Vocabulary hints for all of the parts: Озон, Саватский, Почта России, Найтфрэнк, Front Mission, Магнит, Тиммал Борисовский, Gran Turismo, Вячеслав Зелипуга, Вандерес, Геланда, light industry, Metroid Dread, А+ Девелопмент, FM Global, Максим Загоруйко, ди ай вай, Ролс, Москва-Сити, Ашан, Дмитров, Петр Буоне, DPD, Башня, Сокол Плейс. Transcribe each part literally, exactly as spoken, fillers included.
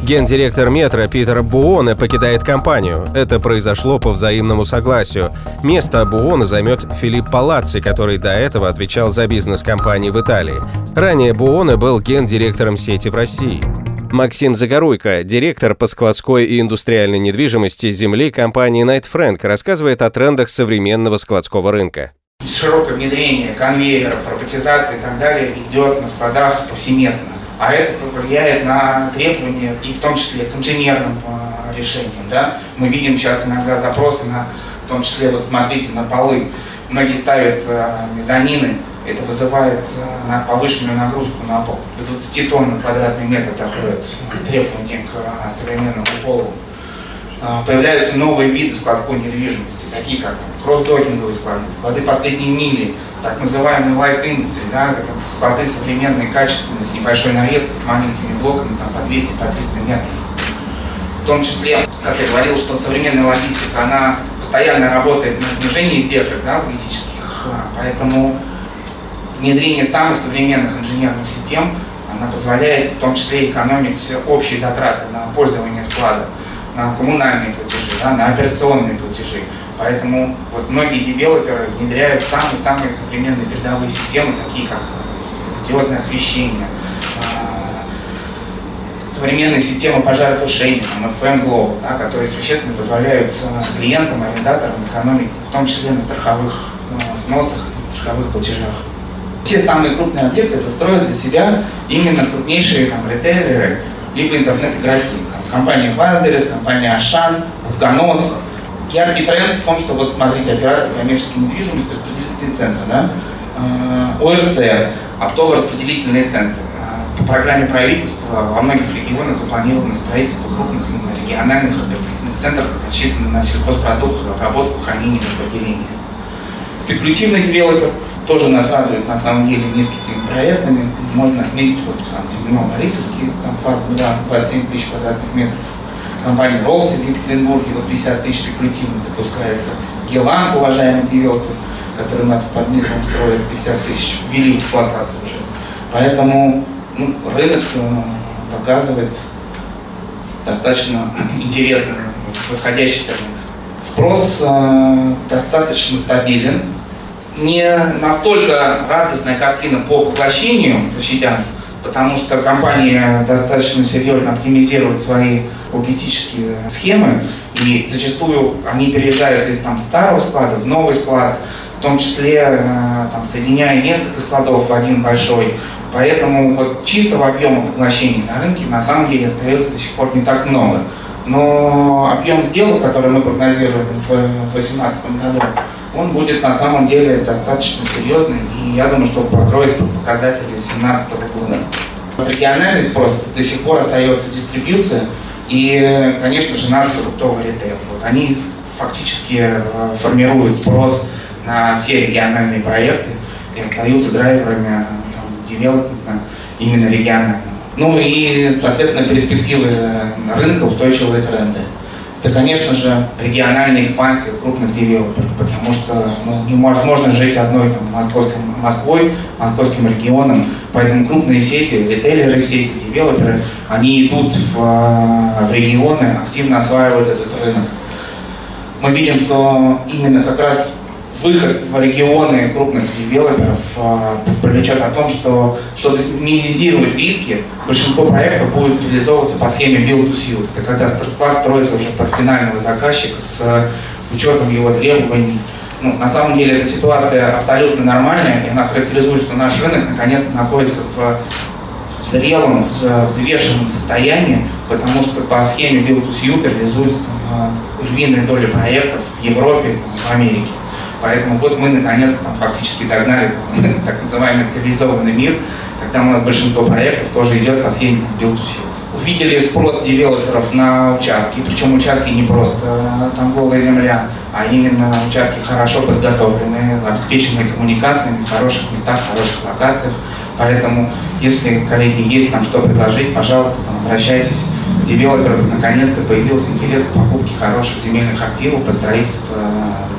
Гендиректор «Метро» Петр Буоне покидает компанию. Это произошло по взаимному согласию. Место Буоне займет Филипп Палацци, который до этого отвечал за бизнес компании в Италии. Ранее Буоне был гендиректором сети в России. Максим Загоруйко, директор по складской и индустриальной недвижимости земли компании «Найтфрэнк», рассказывает о трендах современного складского рынка. Широкое внедрение конвейеров, роботизации и так далее идет на складах повсеместно. А это влияет на требования, и в том числе к инженерным э, решениям. Да? Мы видим сейчас иногда запросы, на, в том числе, вот смотрите, на полы. Многие ставят э, мезонины, это вызывает э, на повышенную нагрузку на пол. До двадцать тонн на квадратный метр доходят требования к э, современному полу. Э, появляются новые виды складской недвижимости, такие как там, кросс-докинговые склады, склады последней мили, так называемый light industry, да, это склады современные, качественные, с небольшой навеской, с маленькими блоками, там, по двести, по триста метров. В том числе, как я говорил, что современная логистика, она постоянно работает на снижении издержек, да, логистических, поэтому внедрение самых современных инженерных систем, она позволяет в том числе экономить общие затраты на пользование склада, на коммунальные платежи, да, на операционные платежи. Поэтому вот многие девелоперы внедряют самые-самые современные передовые системы, такие как светодиодное освещение, современные системы пожаротушения, эф эм Global, да, которые существенно позволяют клиентам, арендаторам экономить, в том числе на страховых взносах, на страховых платежах. Все самые крупные объекты это строят для себя именно крупнейшие там, ритейлеры, либо интернет-игроки. Компания Вандерес, компания Ашан, Uganoz. Яркий тренд в том, что вот смотрите, операторы коммерческой недвижимости, распределительные центры, да? о эр цэ, оптово-распределительные центры. По программе правительства во многих регионах запланировано строительство крупных региональных распределительных центров, рассчитанных на сельхозпродукцию, обработку, хранение, распределение. Спекулятивный девелопер тоже нас радует на самом деле несколькими проектами. Можно отметить вот там Тиммал Борисовский, там двадцать семь тысяч квадратных метров. Компания «Ролс» в Екатеринбурге, вот пятьдесят тысяч спекулятивно запускается. Геланда, уважаемый девелопер, который у нас под Дмитровом строит, пятьдесят тысяч, ввели в эксплуатацию уже. Поэтому ну, рынок э, показывает достаточно интересный восходящий тренд. Спрос э, достаточно стабилен. Не настолько радостная картина по поглощению площадям, потому что компания достаточно серьезно оптимизирует свои логистические схемы, и зачастую они переезжают из там, старого склада в новый склад, в том числе там, соединяя несколько складов в один большой. Поэтому вот, чистого объема поглощений на рынке на самом деле остается до сих пор не так много. Но объем сделок, который мы прогнозируем в две тысячи восемнадцатом году, он будет на самом деле достаточно серьезный, и я думаю, что покроет показатели две тысячи семнадцатого года. Региональный спрос до сих пор остается дистрибьюция и, конечно же, наш продуктовый ритейл. Вот они фактически формируют спрос на все региональные проекты и остаются драйверами девелопмента именно регионального. Ну и, соответственно, перспективы рынка, устойчивые тренды. Это, конечно же, региональная экспансия крупных девелоперов, потому что ну, невозможно жить одной там, московской, Москвой, московским регионом, поэтому крупные сети, ритейлеры сети, девелоперы, они идут в, в регионы, активно осваивают этот рынок. Мы видим, что именно как раз выход в регионы крупных девелоперов привлечет о том, что, чтобы минимизировать риски, большинство проектов будет реализовываться по схеме build to suit. Это когда склад строится уже под финального заказчика с учетом его требований. Ну, на самом деле эта ситуация абсолютно нормальная, и она характеризует, что наш рынок наконец находится в, в зрелом, в взвешенном состоянии, потому что по схеме build to suit реализуется львиная доля проектов в Европе, в Америке. Поэтому вот мы наконец там, фактически догнали так называемый цивилизованный мир, когда у нас большинство проектов тоже идет по схеме build to suit. увидели спрос девелоперов на участки, причем участки не просто там голая земля, а именно участки хорошо подготовленные, обеспеченные коммуникациями, в хороших местах, в хороших локациях. Поэтому, если, коллеги, есть нам что предложить, пожалуйста, там, обращайтесь к девелоперам. Наконец-то появился интерес к покупке хороших земельных активов по строительству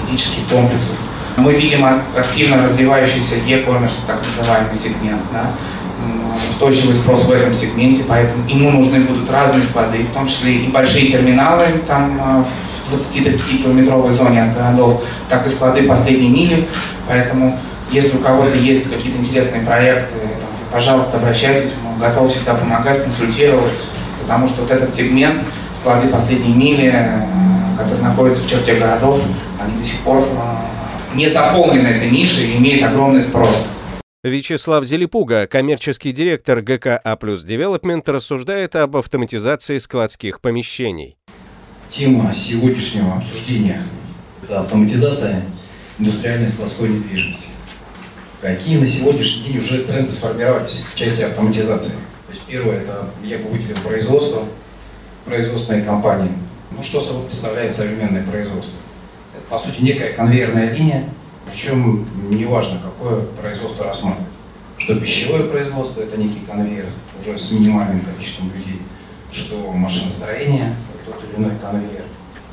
логистических комплексов. Мы видим активно развивающийся e-commerce, так называемый сегмент, да? Устойчивый спрос в этом сегменте, поэтому ему нужны будут разные склады, в том числе и большие терминалы там, в двадцати-тридцатикилометровой зоне от городов, так и склады последней мили. Поэтому, если у кого-то есть какие-то интересные проекты, там, пожалуйста, обращайтесь, мы готовы всегда помогать, консультировать, потому что вот этот сегмент, склады последней мили, которые находятся в черте городов, они до сих пор не заполнены этой нишей и имеют огромный спрос. Вячеслав Зелипуга, коммерческий директор ГК А+ Девелопмент, рассуждает об автоматизации складских помещений. Тема сегодняшнего обсуждения – это автоматизация индустриальной складской недвижимости. Какие на сегодняшний день уже тренды сформировались в части автоматизации? То есть первое – это, я бы выделил, производство, производственные компании. Ну, что собой представляет современное производство? Это, по сути, некая конвейерная линия. Причем неважно, какое производство рассматривать. Что пищевое производство, это некий конвейер уже с минимальным количеством людей, что машиностроение, тот или иной конвейер.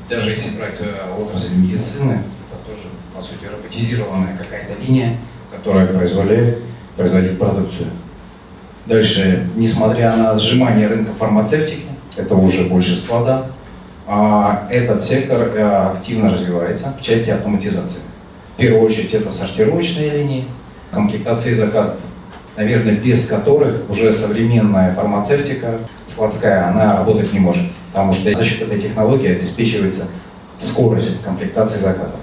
Даже если брать отрасль медицины, это тоже, по сути, роботизированная какая-то линия, которая позволяет производить продукцию. Дальше, несмотря на сжимание рынка фармацевтики, это уже больше склада, этот сектор активно развивается в части автоматизации. В первую очередь это сортировочные линии, комплектации заказов, наверное, без которых уже современная фармацевтика складская, она работать не может, потому что за счет этой технологии обеспечивается скорость комплектации заказов.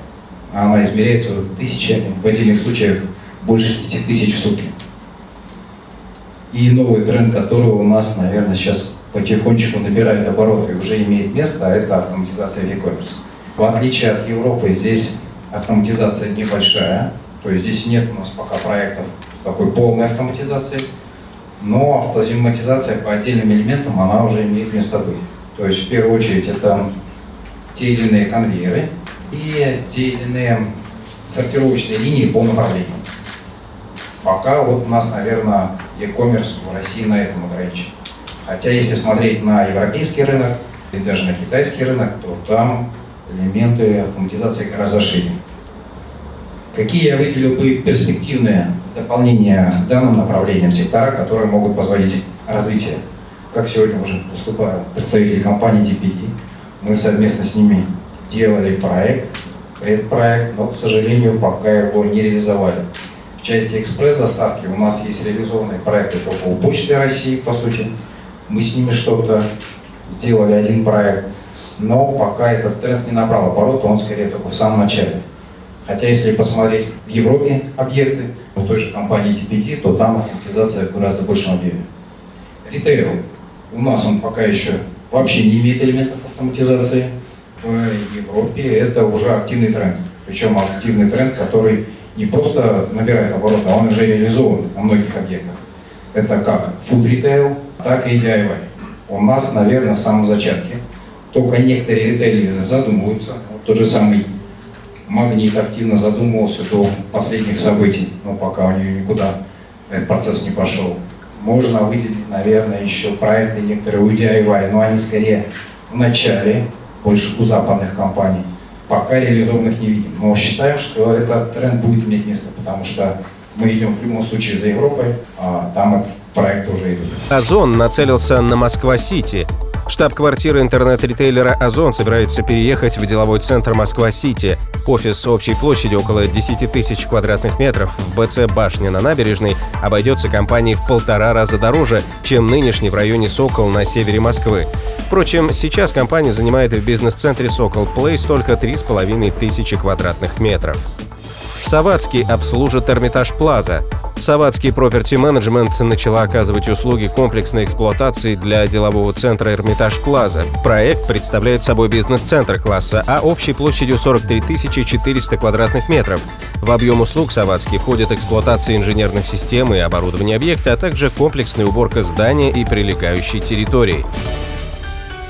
Она измеряется тысячами, в отдельных случаях больше десяти тысяч в сутки. И новый тренд, который у нас, наверное, сейчас потихонечку набирает обороты и уже имеет место, это автоматизация e-commerce. В отличие от Европы, здесь автоматизация небольшая, то есть здесь нет у нас пока проектов такой полной автоматизации, но автозематизация по отдельным элементам, она уже имеет место быть. То есть в первую очередь это те или иные конвейеры и те или иные сортировочные линии по направлению. Пока вот у нас, наверное, e-commerce в России на этом ограничен. Хотя если смотреть на европейский рынок и даже на китайский рынок, то там элементы автоматизации гораздо шире. Какие я выделил бы перспективные дополнения к данным направлениям сектора, которые могут позволить развитие? Как сегодня уже выступают представители компании ди пи ди, мы совместно с ними делали проект, предпроект, но, к сожалению, пока его не реализовали. В части экспресс-доставки у нас есть реализованные проекты по Почте России, по сути. Мы с ними что-то сделали, один проект. Но пока этот тренд не набрал оборот, он скорее только в самом начале. Хотя если посмотреть в Европе объекты, у той же компании ти пи ди, то там автоматизация в гораздо большем объеме. Ритейл. У нас он пока еще вообще не имеет элементов автоматизации. В Европе это уже активный тренд. Причем активный тренд, который не просто набирает оборот, а он уже реализован на многих объектах. Это как фуд-ритейл, так и ди ай вай. У нас, наверное, в самом зачатке. Только некоторые ритейлеры задумываются. Вот тот же самый Магнит активно задумывался до последних событий, но пока у него никуда этот процесс не пошел. Можно выделить, наверное, еще проекты некоторые у ди ай вай, но они скорее в начале, больше у западных компаний. Пока реализованных не видим. Но считаем, что этот тренд будет иметь место, потому что мы идем в любом случае за Европой, а там этот проект уже идет. Озон нацелился на Москва-Сити. Штаб-квартира интернет-ритейлера «Озон» собирается переехать в деловой центр Москва-Сити. Офис с общей площадью около десяти тысяч квадратных метров в БЦ «Башня» на Набережной обойдется компании в полтора раза дороже, чем нынешний в районе «Сокол» на севере Москвы. Впрочем, сейчас компания занимает в бизнес-центре «Сокол Плейс» только три с половиной тысячи квадратных метров. Саватский обслужит Эрмитаж-Плаза. Саватский Property Management начала оказывать услуги комплексной эксплуатации для делового центра Эрмитаж-Плаза. Проект представляет собой бизнес-центр класса А общей площадью сорок три тысячи четыреста квадратных метров. В объем услуг Саватский входит эксплуатация инженерных систем и оборудования объекта, а также комплексная уборка здания и прилегающей территории.